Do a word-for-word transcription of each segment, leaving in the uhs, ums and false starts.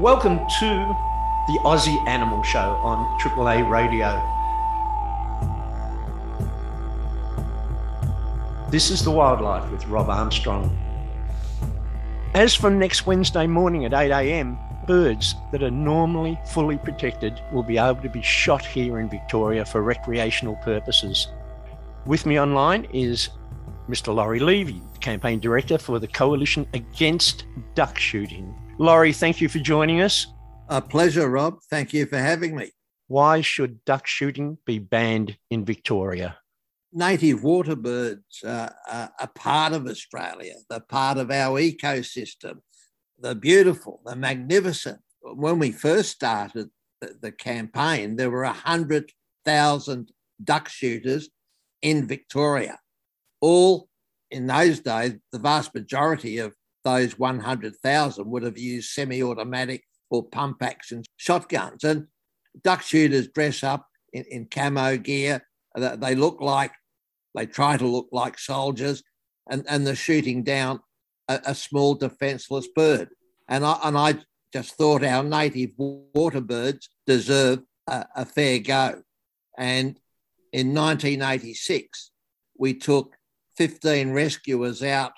Welcome to the Aussie Animal Show on triple A Radio. This is The Wildlife with Rob Armstrong. As from next Wednesday morning at eight a m, birds that are normally fully protected will be able to be shot here in Victoria for recreational purposes. With me online is Mister Laurie Levy, Campaign Director for the Coalition Against Duck Shooting. Laurie, thank you for joining us. A pleasure, Rob. Thank you for having me. Why should duck shooting be banned in Victoria? Native water birds are, are, are part of Australia. They're part of our ecosystem. They're beautiful. They're magnificent. When we first started the, the campaign, there were one hundred thousand duck shooters in Victoria. All in those days, the vast majority of those one hundred thousand would have used semi-automatic or pump action shotguns. And duck shooters dress up in, in camo gear. They look like, they try to look like soldiers, and, and they're shooting down a, a small defenceless bird. And I, and I just thought our native water birds deserve a, a fair go. And in nineteen eighty-six, we took fifteen rescuers out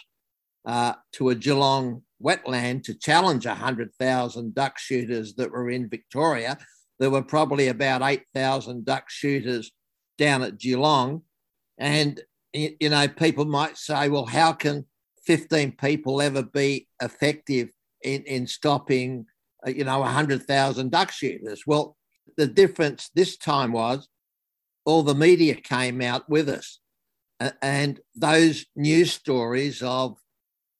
Uh, to a Geelong wetland to challenge one hundred thousand duck shooters that were in Victoria. There were probably about eight thousand duck shooters down at Geelong. And, you know, people might say, well, how can fifteen people ever be effective in, in stopping, uh, you know, one hundred thousand duck shooters? Well, the difference this time was all the media came out with us. Uh, and those news stories of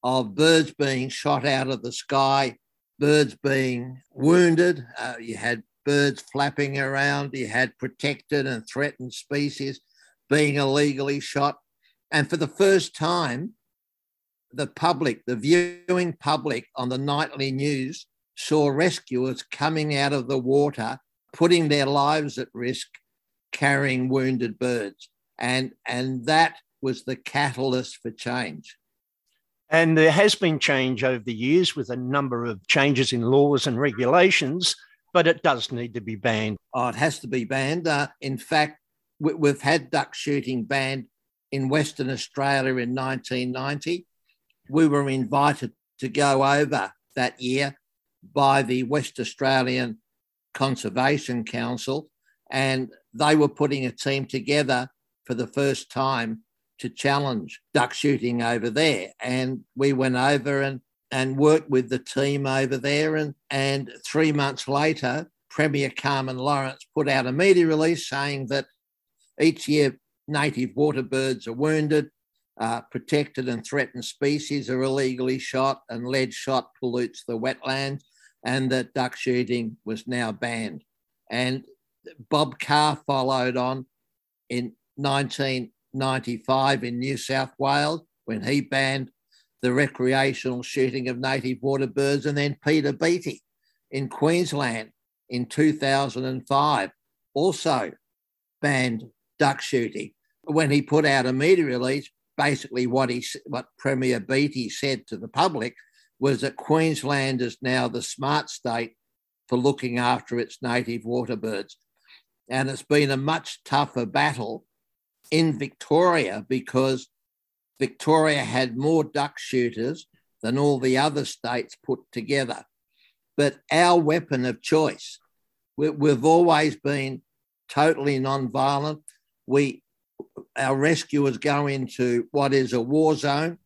of birds being shot out of the sky, birds being wounded. Uh, you had birds flapping around. You had protected and threatened species being illegally shot. And for the first time, the public, the viewing public on the nightly news saw rescuers coming out of the water, putting their lives at risk, carrying wounded birds. And, and that was the catalyst for change. And there has been change over the years with a number of changes in laws and regulations, but it does need to be banned. Oh, it has to be banned. Uh, in fact, we, we've had duck shooting banned in Western Australia in nineteen ninety. We were invited to go over that year by the West Australian Conservation Council, and they were putting a team together for the first time to challenge duck shooting over there. And we went over and, and worked with the team over there. And, and three months later, Premier Carmen Lawrence put out a media release saying that each year native water birds are wounded, uh, protected and threatened species are illegally shot, and lead shot pollutes the wetlands, and that duck shooting was now banned. And Bob Carr followed on in nineteen ninety-five in New South Wales when he banned the recreational shooting of native water birds, and then Peter Beattie in Queensland in two thousand five also banned duck shooting. When he put out a media release, basically what he what Premier Beattie said to the public was that Queensland is now the smart state for looking after its native water birds. And it's been a much tougher battle in Victoria, because Victoria had more duck shooters than all the other states put together. But our weapon of choice, we, we've always been totally non-violent. We, our rescuers go into what is a war zone.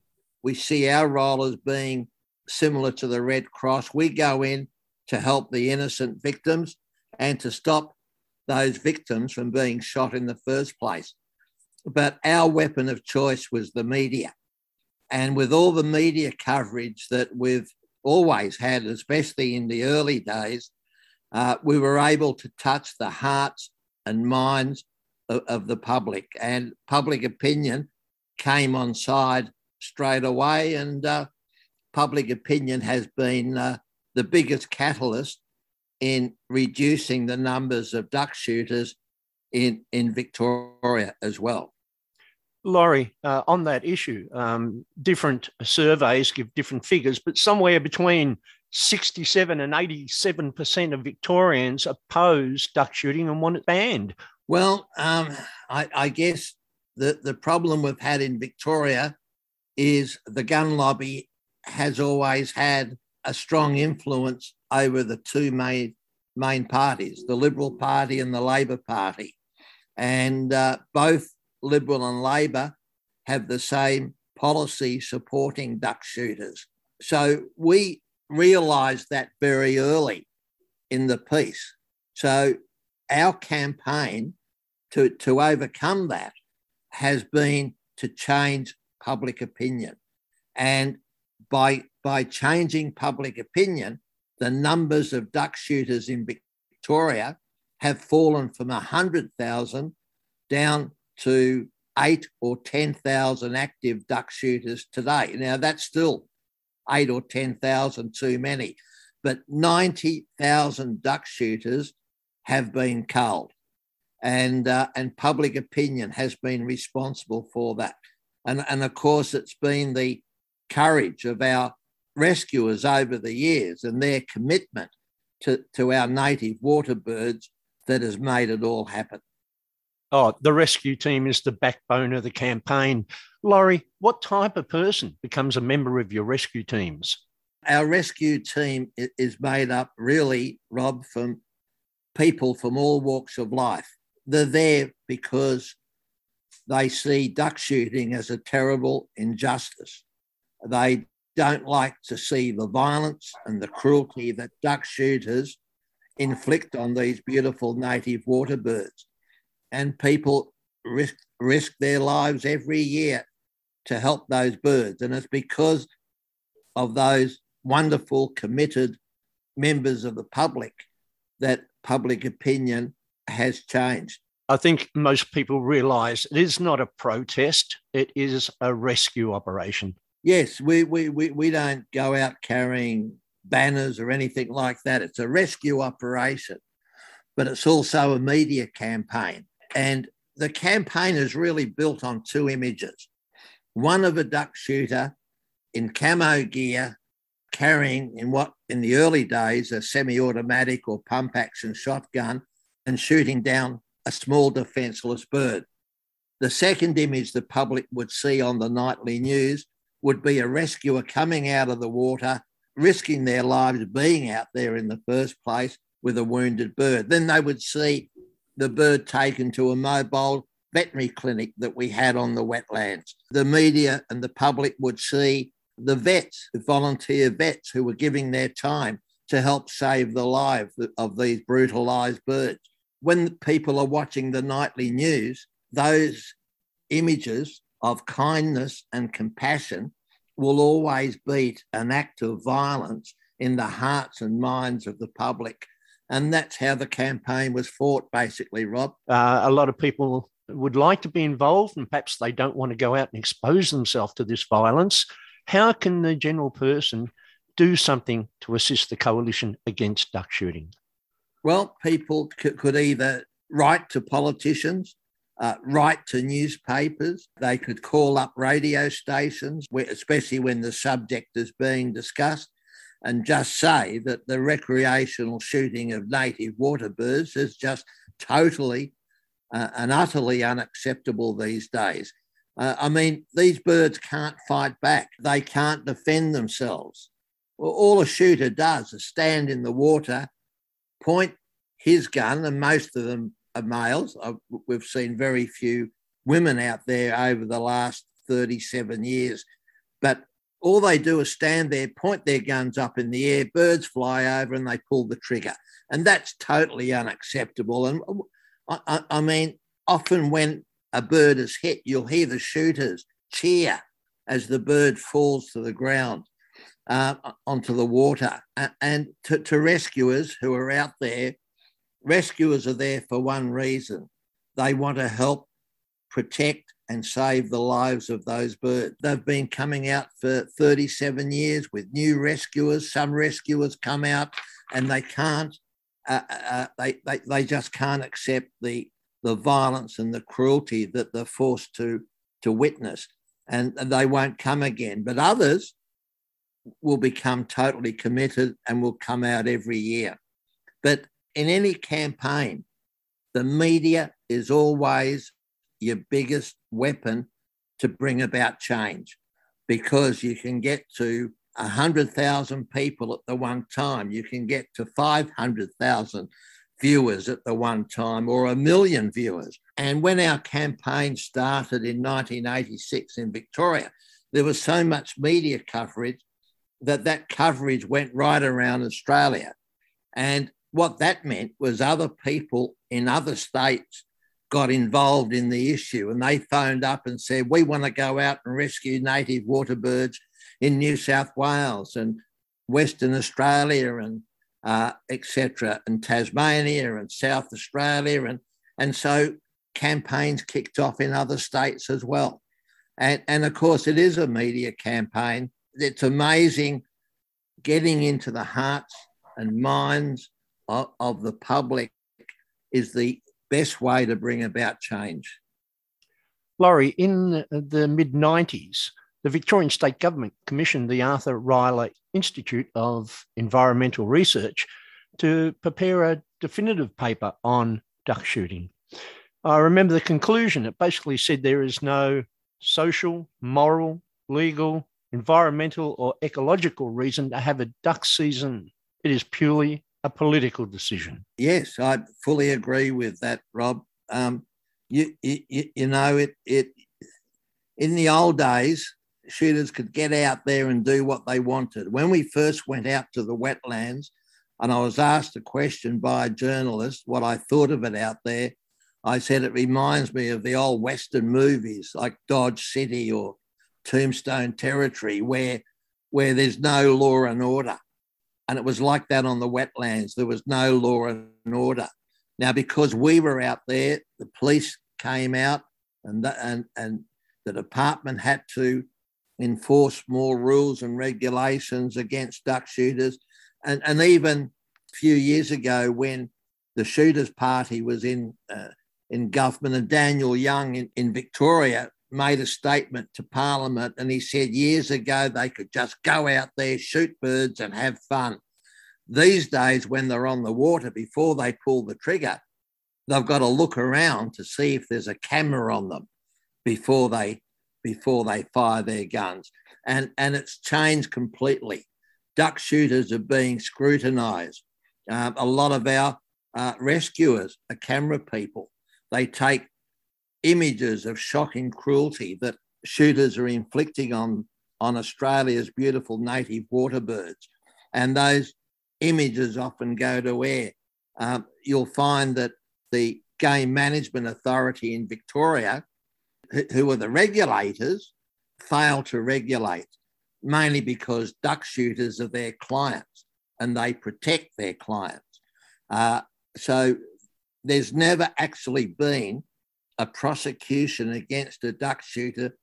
We see our role as being similar to the Red Cross. We go in to help the innocent victims and to stop those victims from being shot in the first place. But our weapon of choice was the media. And with all the media coverage that we've always had, especially in the early days, uh, we were able to touch the hearts and minds of, of the public. And public opinion came on side straight away. And uh, public opinion has been uh, the biggest catalyst in reducing the numbers of duck shooters in, in Victoria as well. Laurie, uh, on that issue, um, different surveys give different figures, but somewhere between sixty-seven and eighty-seven percent of Victorians oppose duck shooting and want it banned. Well, um, I, I guess the, the problem we've had in Victoria is the gun lobby has always had a strong influence over the two main, main parties, the Liberal Party and the Labor Party. And uh, both Liberal and Labor have the same policy supporting duck shooters. So we realised that very early in the piece. So our campaign to, to overcome that has been to change public opinion. And by, by changing public opinion, the numbers of duck shooters in Victoria have fallen from one hundred thousand down to eight or ten thousand active duck shooters today. Now, that's still eight or ten thousand too many, but ninety thousand duck shooters have been culled, and uh, and public opinion has been responsible for that. And, and of course, it's been the courage of our rescuers over the years and their commitment to, to our native water birds that has made it all happen. Oh, the rescue team is the backbone of the campaign. Laurie, what type of person becomes a member of your rescue teams? Our rescue team is made up really, Rob, from people from all walks of life. They're there because they see duck shooting as a terrible injustice. They don't like to see the violence and the cruelty that duck shooters inflict on these beautiful native water birds. And people risk, risk their lives every year to help those birds. And it's because of those wonderful, committed members of the public that public opinion has changed. I think most people realise it is not a protest, it is a rescue operation. Yes, we, we, we, we don't go out carrying banners or anything like that. It's a rescue operation, but it's also a media campaign. And the campaign is really built on two images. One of a duck shooter in camo gear carrying in what in the early days a semi-automatic or pump action shotgun and shooting down a small defenceless bird. The second image the public would see on the nightly news would be a rescuer coming out of the water, risking their lives being out there in the first place with a wounded bird. Then they would see the bird taken to a mobile veterinary clinic that we had on the wetlands. The media and the public would see the vets, the volunteer vets who were giving their time to help save the lives of these brutalised birds. When people are watching the nightly news, those images of kindness and compassion will always beat an act of violence in the hearts and minds of the public. And that's how the campaign was fought, basically, Rob. Uh, a lot of people would like to be involved and perhaps they don't want to go out and expose themselves to this violence. How can the general person do something to assist the Coalition Against Duck Shooting? Well, people c- could either write to politicians, uh, write to newspapers. They could call up radio stations, where, especially when the subject is being discussed, and just say that the recreational shooting of native water birds is just totally uh, and utterly unacceptable these days. Uh, I mean, these birds can't fight back. They can't defend themselves. Well, all a shooter does is stand in the water, point his gun, and most of them are males. I've, we've seen very few women out there over the last thirty-seven years, but all they do is stand there, point their guns up in the air, birds fly over and they pull the trigger. And that's totally unacceptable. And I, I, I mean, often when a bird is hit, you'll hear the shooters cheer as the bird falls to the ground, uh, onto the water. And to, to rescuers who are out there, rescuers are there for one reason. They want to help protect and save the lives of those birds. They've been coming out for thirty-seven years with new rescuers. Some rescuers come out and they can't, uh, uh, they, they they just can't accept the the violence and the cruelty that they're forced to, to witness, and, and they won't come again. But others will become totally committed and will come out every year. But in any campaign, the media is always your biggest weapon to bring about change, because you can get to one hundred thousand people at the one time. You can get to five hundred thousand viewers at the one time, or a million viewers. And when our campaign started in nineteen eighty-six in Victoria, there was so much media coverage that that coverage went right around Australia. And what that meant was other people in other states got involved in the issue, and they phoned up and said, we want to go out and rescue native water birds in New South Wales and Western Australia and uh, et cetera, and Tasmania and South Australia. And, and so campaigns kicked off in other states as well. And, and of course, it is a media campaign. It's amazing getting into the hearts and minds of, of the public is the best way to bring about change. Laurie, in the mid nineties, the Victorian State Government commissioned the Arthur Rylah Institute of Environmental Research to prepare a definitive paper on duck shooting. I remember the conclusion. It basically said there is no social, moral, legal, environmental or ecological reason to have a duck season. It is purely a political decision. Yes, I fully agree with that, Rob. Um, you, you, you know, it, it. In the old days, shooters could get out there and do what they wanted. When we first went out to the wetlands and I was asked a question by a journalist what I thought of it out there, I said it reminds me of the old Western movies like Dodge City or Tombstone Territory, where, where there's no law and order. And it was like that on the wetlands. There was no law and order. Now, because we were out there, the police came out and the, and, and the department had to enforce more rules and regulations against duck shooters. And, and even a few years ago when the shooters party was in, uh, in government, and Daniel Young in, in Victoria made a statement to Parliament, and he said years ago they could just go out there, shoot birds and have fun. These days, when they're on the water, before they pull the trigger, they've got to look around to see if there's a camera on them before they before they fire their guns. And, and it's changed completely. Duck shooters are being scrutinised. Um, a lot of our uh, rescuers are camera people. They take images of shocking cruelty that shooters are inflicting on, on Australia's beautiful native water birds. And those images often go to air. Um, you'll find that the Game Management Authority in Victoria, who are the regulators, fail to regulate, mainly because duck shooters are their clients and they protect their clients. Uh, so there's never actually been a prosecution against a duck shooter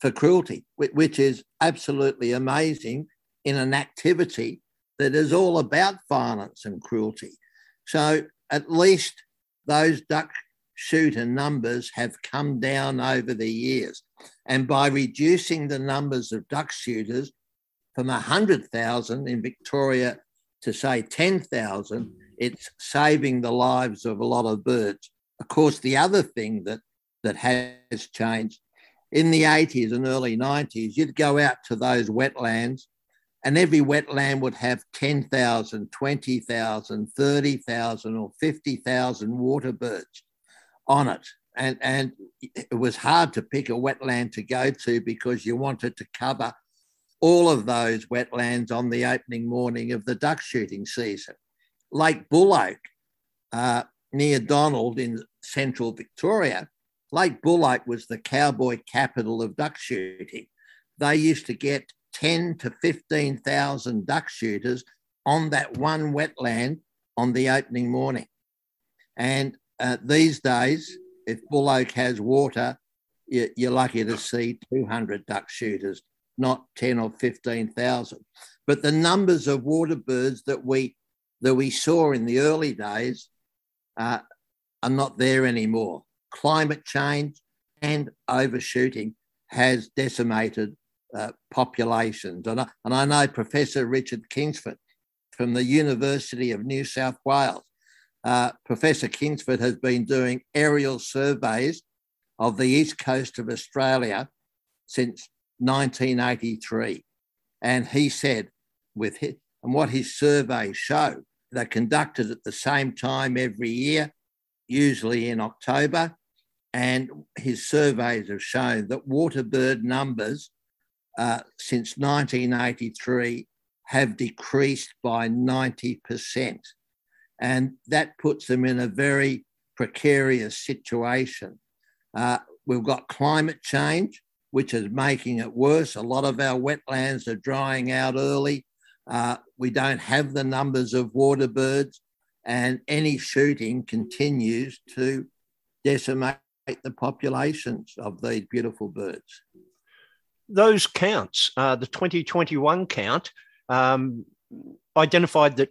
for cruelty, which is absolutely amazing in an activity that is all about violence and cruelty. So at least those duck shooter numbers have come down over the years. And by reducing the numbers of duck shooters from one hundred thousand in Victoria to, say, ten thousand, it's saving the lives of a lot of birds. Of course, the other thing that, that has changed, in the eighties and early nineties, you'd go out to those wetlands and every wetland would have ten thousand, twenty thousand, thirty thousand or fifty thousand water birds on it. And, and it was hard to pick a wetland to go to because you wanted to cover all of those wetlands on the opening morning of the duck shooting season. Lake Buloke, uh, near Donald in central Victoria, Lake Buloke was the cowboy capital of duck shooting. They used to get ten to fifteen thousand duck shooters on that one wetland on the opening morning. And uh, these days, if Buloke has water, you're lucky to see two hundred duck shooters, not ten or fifteen thousand. But the numbers of water birds that we, that we saw in the early days Uh, are not there anymore. Climate change and overshooting has decimated uh, populations. And I, and I know Professor Richard Kingsford from the University of New South Wales. Uh, Professor Kingsford has been doing aerial surveys of the east coast of Australia since nineteen eighty-three. And he said, with his, and what his surveys show, they're conducted at the same time every year, usually in October, and his surveys have shown that water bird numbers uh, since nineteen eighty-three have decreased by ninety percent. And that puts them in a very precarious situation. Uh, we've got climate change, which is making it worse. A lot of our wetlands are drying out early. Uh, we don't have the numbers of water birds, and any shooting continues to decimate the populations of these beautiful birds. Those counts, uh, the twenty twenty-one count, um, identified that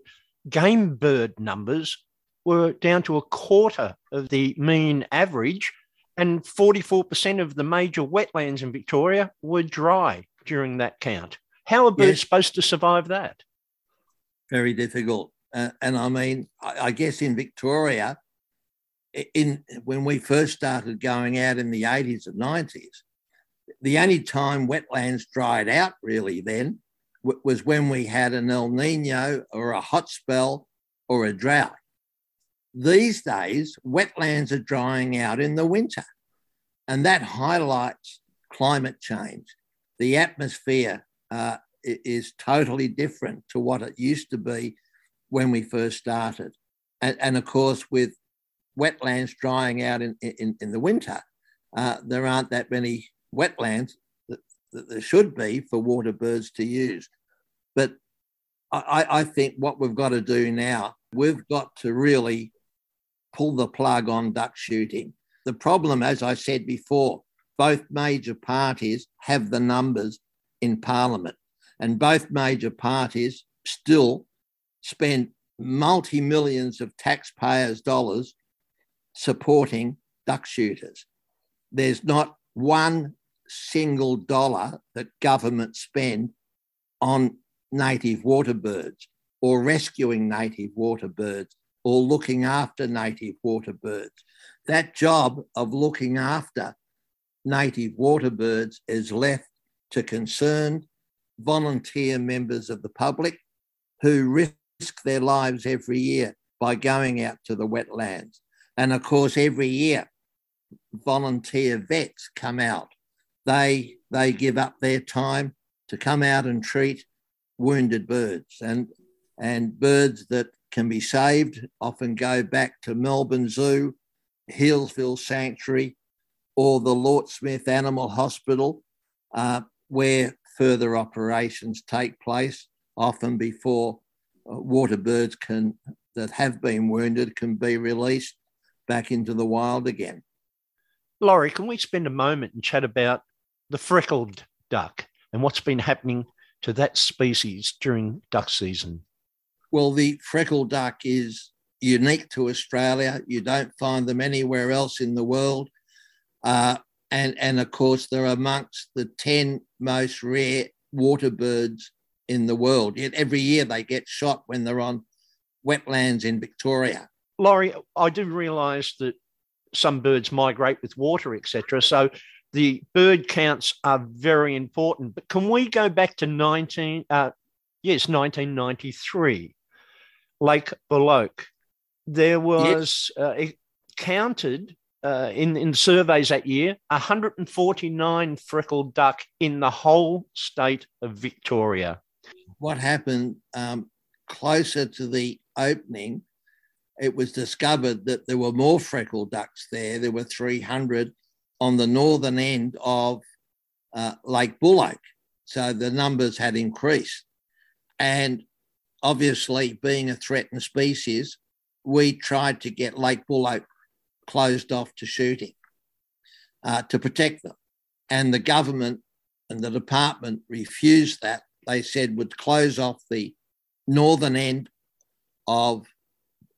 game bird numbers were down to a quarter of the mean average, and forty-four percent of the major wetlands in Victoria were dry during that count. How are birds yes. supposed to survive that? Very difficult. Uh, and I mean, I, I guess in Victoria, in when we first started going out in the eighties and nineties, the only time wetlands dried out really then w- was when we had an El Nino or a hot spell or a drought. These days, wetlands are drying out in the winter, and that highlights climate change. The atmosphere Uh, it is totally different to what it used to be when we first started. And, and of course, with wetlands drying out in, in, in the winter, uh, there aren't that many wetlands that, that there should be for water birds to use. But I, I think what we've got to do now, we've got to really pull the plug on duck shooting. The problem, as I said before, both major parties have the numbers in Parliament, and both major parties still spend multi-millions of taxpayers' dollars supporting duck shooters. There's not one single dollar that government spend on native water birds or rescuing native water birds or looking after native water birds. That job of looking after native water birds is left to concerned volunteer members of the public who risk their lives every year by going out to the wetlands. And of course, every year, volunteer vets come out. They, they give up their time to come out and treat wounded birds. And, and birds that can be saved often go back to Melbourne Zoo, Healesville Sanctuary, or the Lort Smith Animal Hospital, uh, where further operations take place, often before uh, water birds can, that have been wounded can be released back into the wild again. Laurie, can we spend a moment and chat about the freckled duck and what's been happening to that species during duck season? Well, the freckled duck is unique to Australia. You don't find them anywhere else in the world. Uh, And, and, of course, they're amongst the ten most rare water birds in the world. Yet every year they get shot when they're on wetlands in Victoria. Laurie, I do realise that some birds migrate with water, et cetera. So the bird counts are very important. But can we go back to nineteen, uh, yes, nineteen ninety-three, Lake Buloke? There was yes. uh, it counted... Uh, in, in surveys that year, one hundred forty-nine freckled duck in the whole state of Victoria. What happened um, closer to the opening, it was discovered that there were more freckled ducks there. There were three hundred on the northern end of uh, Lake Buloke. So the numbers had increased. And obviously, being a threatened species, we tried to get Lake Buloke closed off to shooting uh, to protect them. And the government and the department refused that. They said would close off the northern end of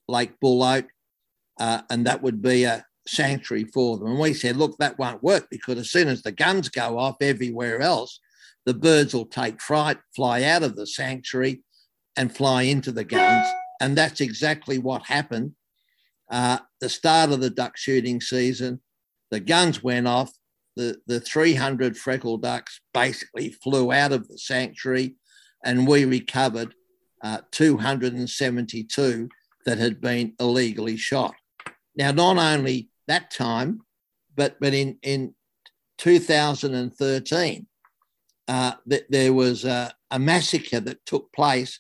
Lake Buloke uh, and that would be a sanctuary for them. And we said, look, that won't work because as soon as the guns go off everywhere else, the birds will take fright, fly out of the sanctuary and fly into the guns. And that's exactly what happened. Uh, the start of the duck shooting season, the guns went off, the, the three hundred freckled ducks basically flew out of the sanctuary, and we recovered uh, two hundred seventy-two that had been illegally shot. Now, not only that time, but, but in, in two thousand thirteen, uh, th- there was a, a massacre that took place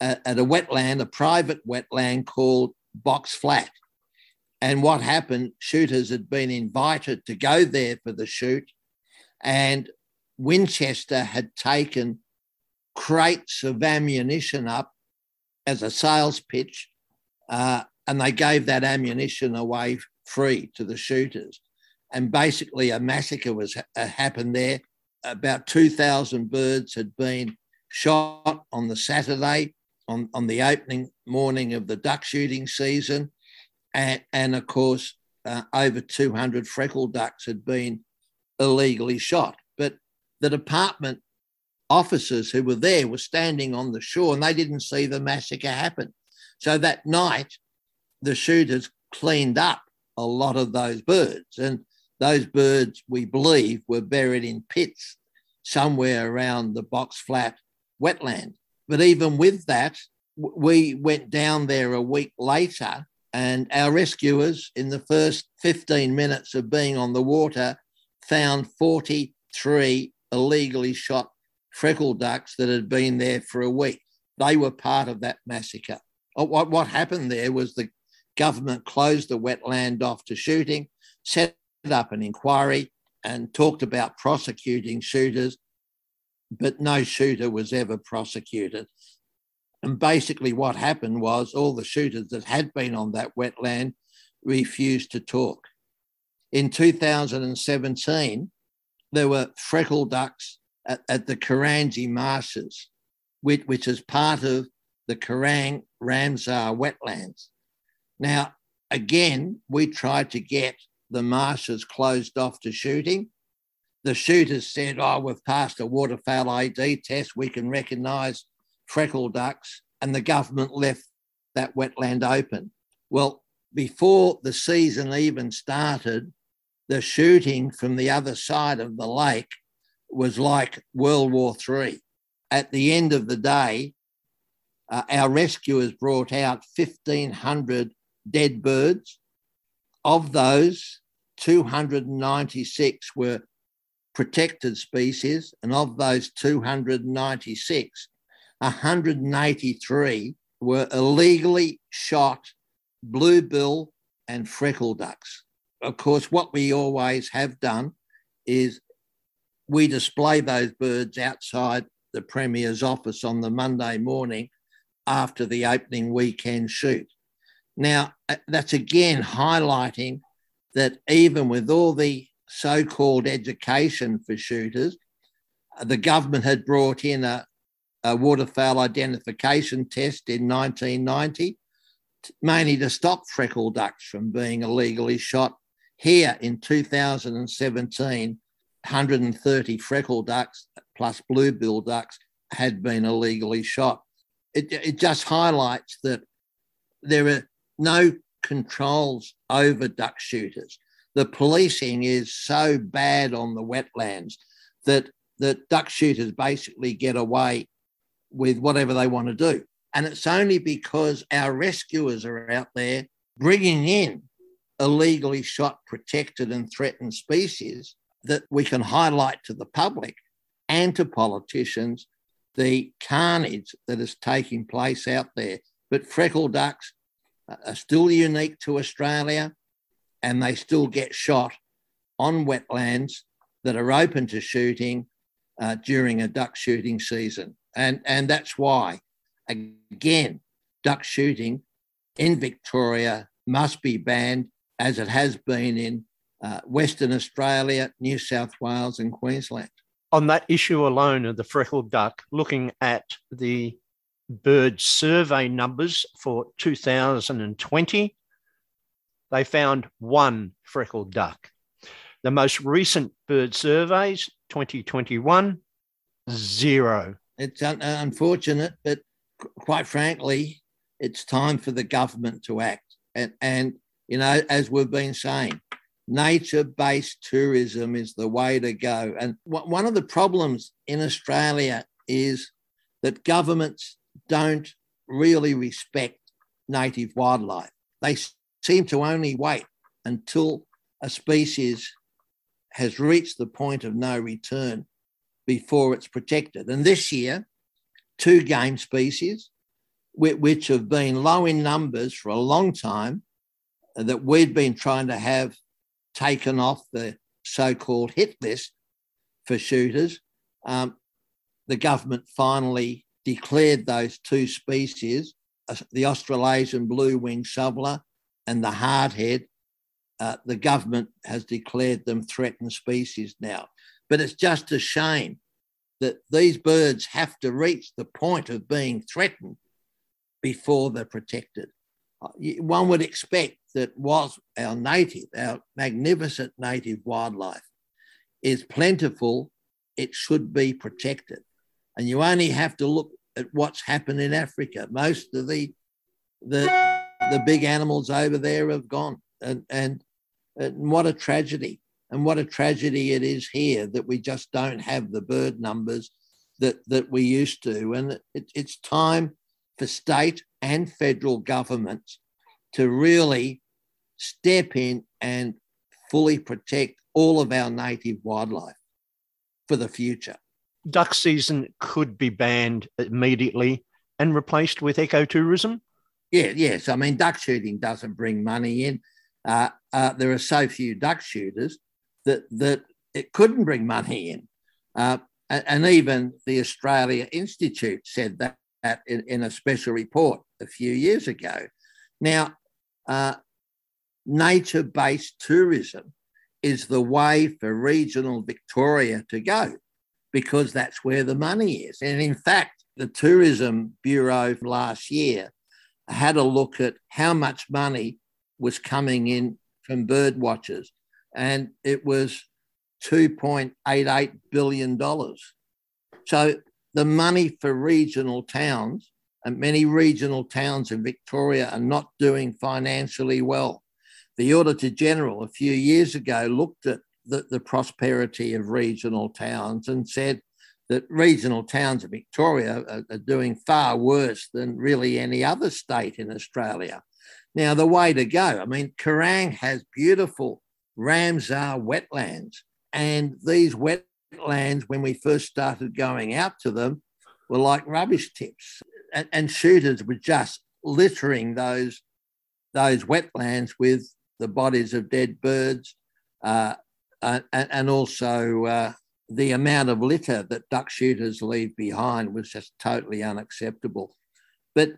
at, at a wetland, a private wetland called Box Flat. And what happened, shooters had been invited to go there for the shoot, and Winchester had taken crates of ammunition up as a sales pitch, uh, and they gave that ammunition away free to the shooters. And basically a massacre was uh, happened there. About two thousand birds had been shot on the Saturday, on, on the opening morning of the duck shooting season. And, and of course, uh, over two hundred freckled ducks had been illegally shot. But the department officers who were there were standing on the shore and they didn't see the massacre happen. So that night, the shooters cleaned up a lot of those birds. And those birds, we believe, were buried in pits somewhere around the Box Flat wetland. But even with that, we went down there a week later, and our rescuers in the first fifteen minutes of being on the water found forty-three illegally shot freckled ducks that had been there for a week. They were part of that massacre. What, what happened there was the government closed the wetland off to shooting, set up an inquiry and talked about prosecuting shooters, but no shooter was ever prosecuted. And basically what happened was all the shooters that had been on that wetland refused to talk. In two thousand seventeen, there were freckled ducks at, at the Karangi marshes, which, which is part of the Kerang Ramsar wetlands. Now, again, we tried to get the marshes closed off to shooting. The shooters said, oh, we've passed a waterfowl I D test. We can recognise freckled ducks. And the government left that wetland open. Well, before the season even started, the shooting from the other side of the lake was like World War Three. At the end of the day, uh, our rescuers brought out fifteen hundred dead birds. Of those, two hundred ninety-six were protected species, and of those two hundred ninety-six, one hundred eighty-three were illegally shot bluebill and freckled ducks. Of course, what we always have done is we display those birds outside the Premier's office on the Monday morning after the opening weekend shoot. Now, that's again highlighting that even with all the so-called education for shooters, the government had brought in a, a waterfowl identification test in nineteen ninety, mainly to stop freckled ducks from being illegally shot. Here in two thousand seventeen, one hundred thirty freckled ducks plus bluebill ducks had been illegally shot. It, it just highlights that there are no controls over duck shooters. The policing is so bad on the wetlands that, that duck shooters basically get away with whatever they want to do. And it's only because our rescuers are out there bringing in illegally shot, protected and threatened species that we can highlight to the public and to politicians the carnage that is taking place out there. But freckled ducks are still unique to Australia, and they still get shot on wetlands that are open to shooting uh, during a duck shooting season. And, and that's why, again, duck shooting in Victoria must be banned, as it has been in uh, Western Australia, New South Wales and Queensland. On that issue alone of the freckled duck, looking at the bird survey numbers for two thousand twenty, they found one freckled duck. The most recent bird surveys, twenty twenty-one, Zero. It's un- unfortunate, but qu- quite frankly, it's time for the government to act. And, and you know, as we've been saying, nature-based tourism is the way to go. And w- one of the problems in Australia is that governments don't really respect native wildlife. They s- seem to only wait until a species has reached the point of no return before it's protected. And this year, two game species, which have been low in numbers for a long time, that we'd been trying to have taken off the so-called hit list for shooters, um, the government finally declared those two species, the Australasian blue-winged shoveler and the hardhead. Uh, the government has declared them threatened species now. But it's just a shame that these birds have to reach the point of being threatened before they're protected. One would expect that whilst our native, our magnificent native wildlife is plentiful, it should be protected. And you only have to look at what's happened in Africa. Most of the the, the big animals over there have gone. And, and, and what a tragedy. And what a tragedy it is here that we just don't have the bird numbers that, that we used to. And it, it's time for state and federal governments to really step in and fully protect all of our native wildlife for the future. Duck season could be banned immediately and replaced with ecotourism? Yeah, yes. I mean, duck shooting doesn't bring money in. Uh, uh, there are so few duck shooters that that it couldn't bring money in. Uh, and, and even the Australia Institute said that, that in, in a special report a few years ago. Now, uh, nature-based tourism is the way for regional Victoria to go because that's where the money is. And in fact, the Tourism Bureau last year had a look at how much money was coming in from bird watchers. And it was two point eight eight billion dollars. So the money for regional towns, and many regional towns in Victoria are not doing financially well. The Auditor General a few years ago looked at the, the prosperity of regional towns and said that regional towns in Victoria are, are doing far worse than really any other state in Australia. Now, the way to go, I mean, Kerang has beautiful Ramsar wetlands, and these wetlands, when we first started going out to them, were like rubbish tips, and, and shooters were just littering those those wetlands with the bodies of dead birds, uh, and, and also uh, the amount of litter that duck shooters leave behind was just totally unacceptable. But,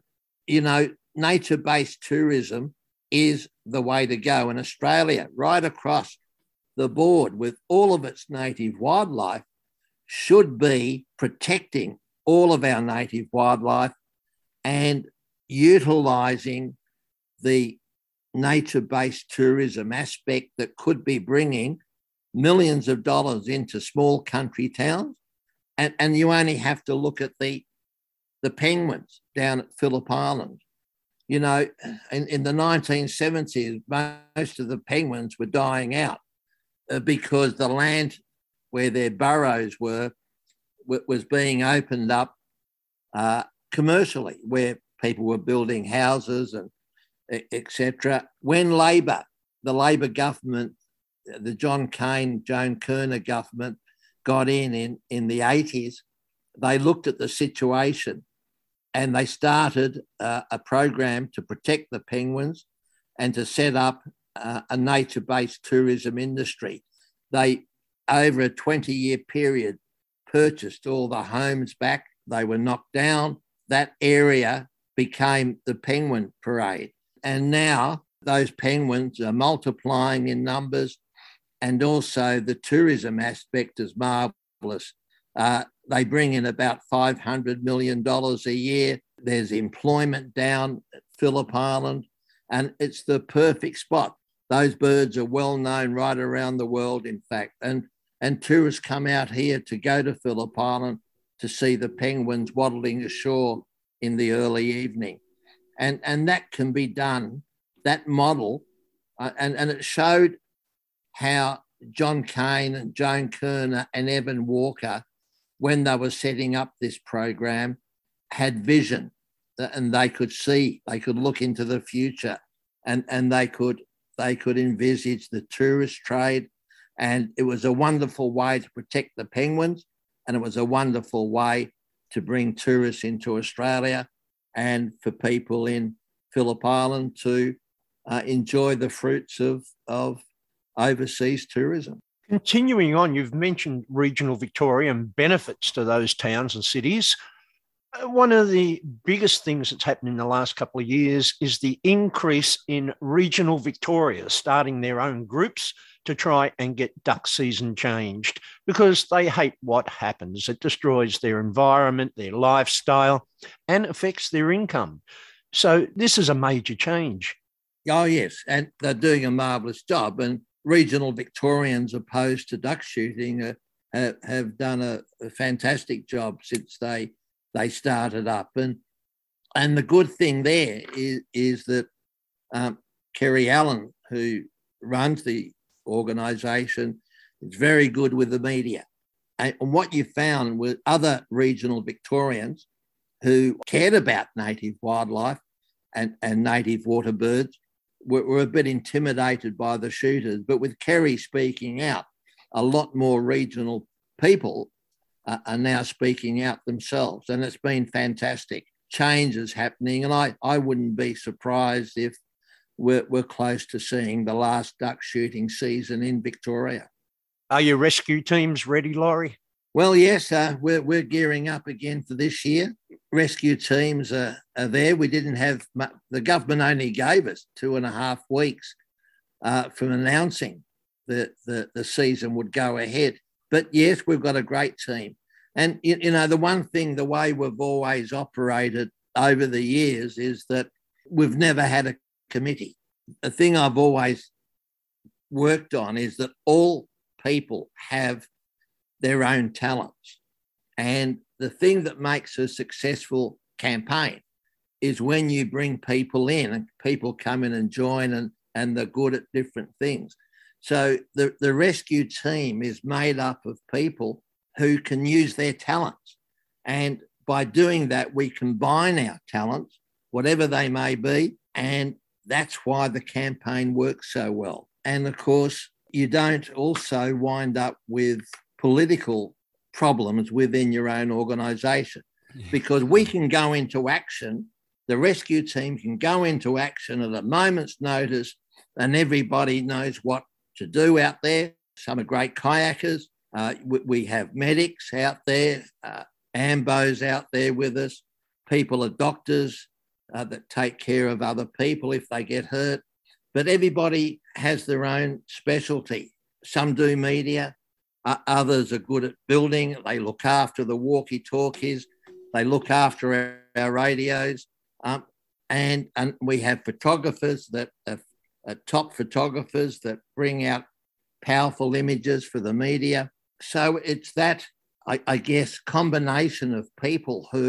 you know, nature-based tourism is the way to go. And Australia, right across the board with all of its native wildlife, should be protecting all of our native wildlife and utilising the nature-based tourism aspect that could be bringing millions of dollars into small country towns. And, and you only have to look at the, the penguins down at Phillip Island. You know, in, in the nineteen seventies, most of the penguins were dying out because the land where their burrows were was being opened up uh, commercially, where people were building houses and et cetera. When Labor, the Labor government, the John Cain, Joan Kirner government got in, in in the eighties, they looked at the situation and they started uh, a program to protect the penguins and to set up uh, a nature-based tourism industry. They, over a twenty-year period, purchased all the homes back. They were knocked down. That area became the Penguin Parade. And now those penguins are multiplying in numbers, and also the tourism aspect is marvellous. Uh, They bring in about five hundred million dollars a year. There's employment down at Phillip Island, and it's the perfect spot. Those birds are well known right around the world, in fact, and, and tourists come out here to go to Phillip Island to see the penguins waddling ashore in the early evening. And, and that can be done, that model, uh, and, and it showed how John Cain and Joan Kirner and Evan Walker, when they were setting up this program, had vision, and they could see, they could look into the future, and, and they could they could envisage the tourist trade. And it was a wonderful way to protect the penguins, and it was a wonderful way to bring tourists into Australia and for people in Phillip Island to uh, enjoy the fruits of, of overseas tourism. Continuing on, you've mentioned regional Victoria and benefits to those towns and cities. One of the biggest things that's happened in the last couple of years is the increase in regional Victoria starting their own groups to try and get duck season changed, because they hate what happens. It destroys their environment, their lifestyle, and affects their income. So this is a major change. Oh, yes, and they're doing a marvellous job. And regional Victorians opposed to duck shooting uh, uh, have done a, a fantastic job since they they started up. And and the good thing there is, is that um, Kerry Allen, who runs the organisation, is very good with the media. And what you found with other regional Victorians who cared about native wildlife and, and native water birds were, were a bit intimidated by the shooters. But with Kerry speaking out, a lot more regional people are now speaking out themselves, and it's been fantastic. Change is happening, and I, I wouldn't be surprised if we're, we're close to seeing the last duck shooting season in Victoria. Are your rescue teams ready, Laurie? Well, yes, uh, we're, we're gearing up again for this year. Rescue teams are, are there. We didn't have much. The government only gave us two and a half weeks uh, from announcing that the, the season would go ahead. But yes, we've got a great team. And, you know, the one thing, the way we've always operated over the years is that we've never had a committee. The thing I've always worked on is that all people have their own talents. And the thing that makes a successful campaign is when you bring people in and people come in and join and, and they're good at different things. So the, the rescue team is made up of people who can use their talents. And by doing that, we combine our talents, whatever they may be, and that's why the campaign works so well. And, of course, you don't also wind up with political problems within your own organisation, because we can go into action, the rescue team can go into action at a moment's notice, and everybody knows what to do out there. Some are great kayakers. Uh, we, we have medics out there, uh, ambos out there with us. People are doctors uh, that take care of other people if they get hurt. But everybody has their own specialty. Some do media. Uh, others are good at building. They look after the walkie-talkies. They look after our, our radios. Um, and, and we have photographers that are Uh, top photographers that bring out powerful images for the media. So it's that, I, I guess, combination of people who,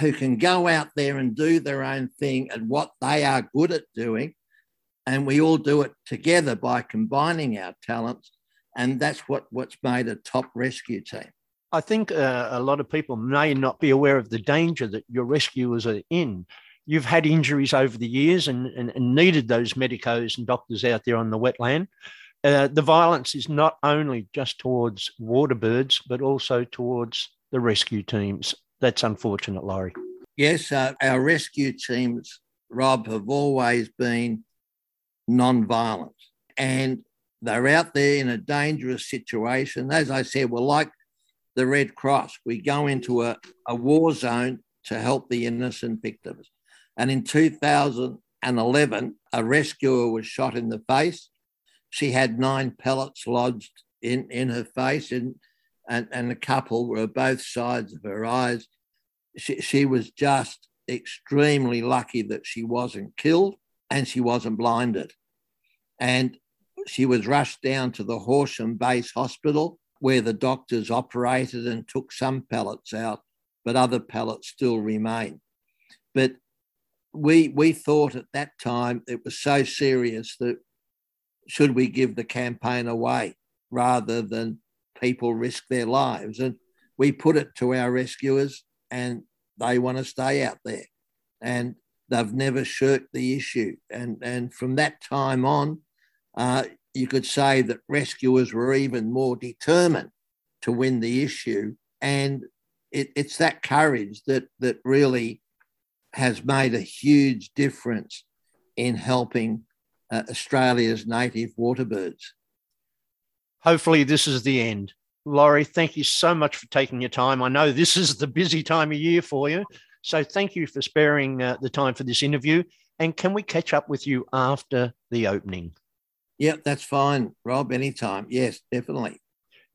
who can go out there and do their own thing and what they are good at doing. And we all do it together by combining our talents. And that's what, what's made a top rescue team. I think uh, a lot of people may not be aware of the danger that your rescuers are in. You've had injuries over the years and, and, and needed those medicos and doctors out there on the wetland. Uh, the violence is not only just towards water birds, but also towards the rescue teams. That's unfortunate, Laurie. Yes, uh, our rescue teams, Rob, have always been non-violent. And they're out there in a dangerous situation. As I said, we're like the Red Cross. We go into a, a war zone to help the innocent victims. And in two thousand eleven, a rescuer was shot in the face. She had nine pellets lodged in, in her face, and, and, and a couple were both sides of her eyes. She, she was just extremely lucky that she wasn't killed and she wasn't blinded. And she was rushed down to the Horsham Base Hospital, where the doctors operated and took some pellets out, but other pellets still remain. But we, we thought at that time it was so serious that should we give the campaign away rather than people risk their lives? And we put it to our rescuers and they want to stay out there. And they've never shirked the issue. And, and from that time on, uh, you could say that rescuers were even more determined to win the issue. And it, it's that courage that, that really has made a huge difference in helping uh, Australia's native water birds. Hopefully this is the end. Laurie, thank you so much for taking your time. I know this is the busy time of year for you. So thank you for sparing uh, the time for this interview. And can we catch up with you after the opening? Yep, that's fine, Rob, anytime. Yes, definitely.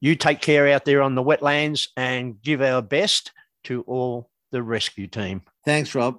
You take care out there on the wetlands and give our best to all the rescue team. Thanks, Rob.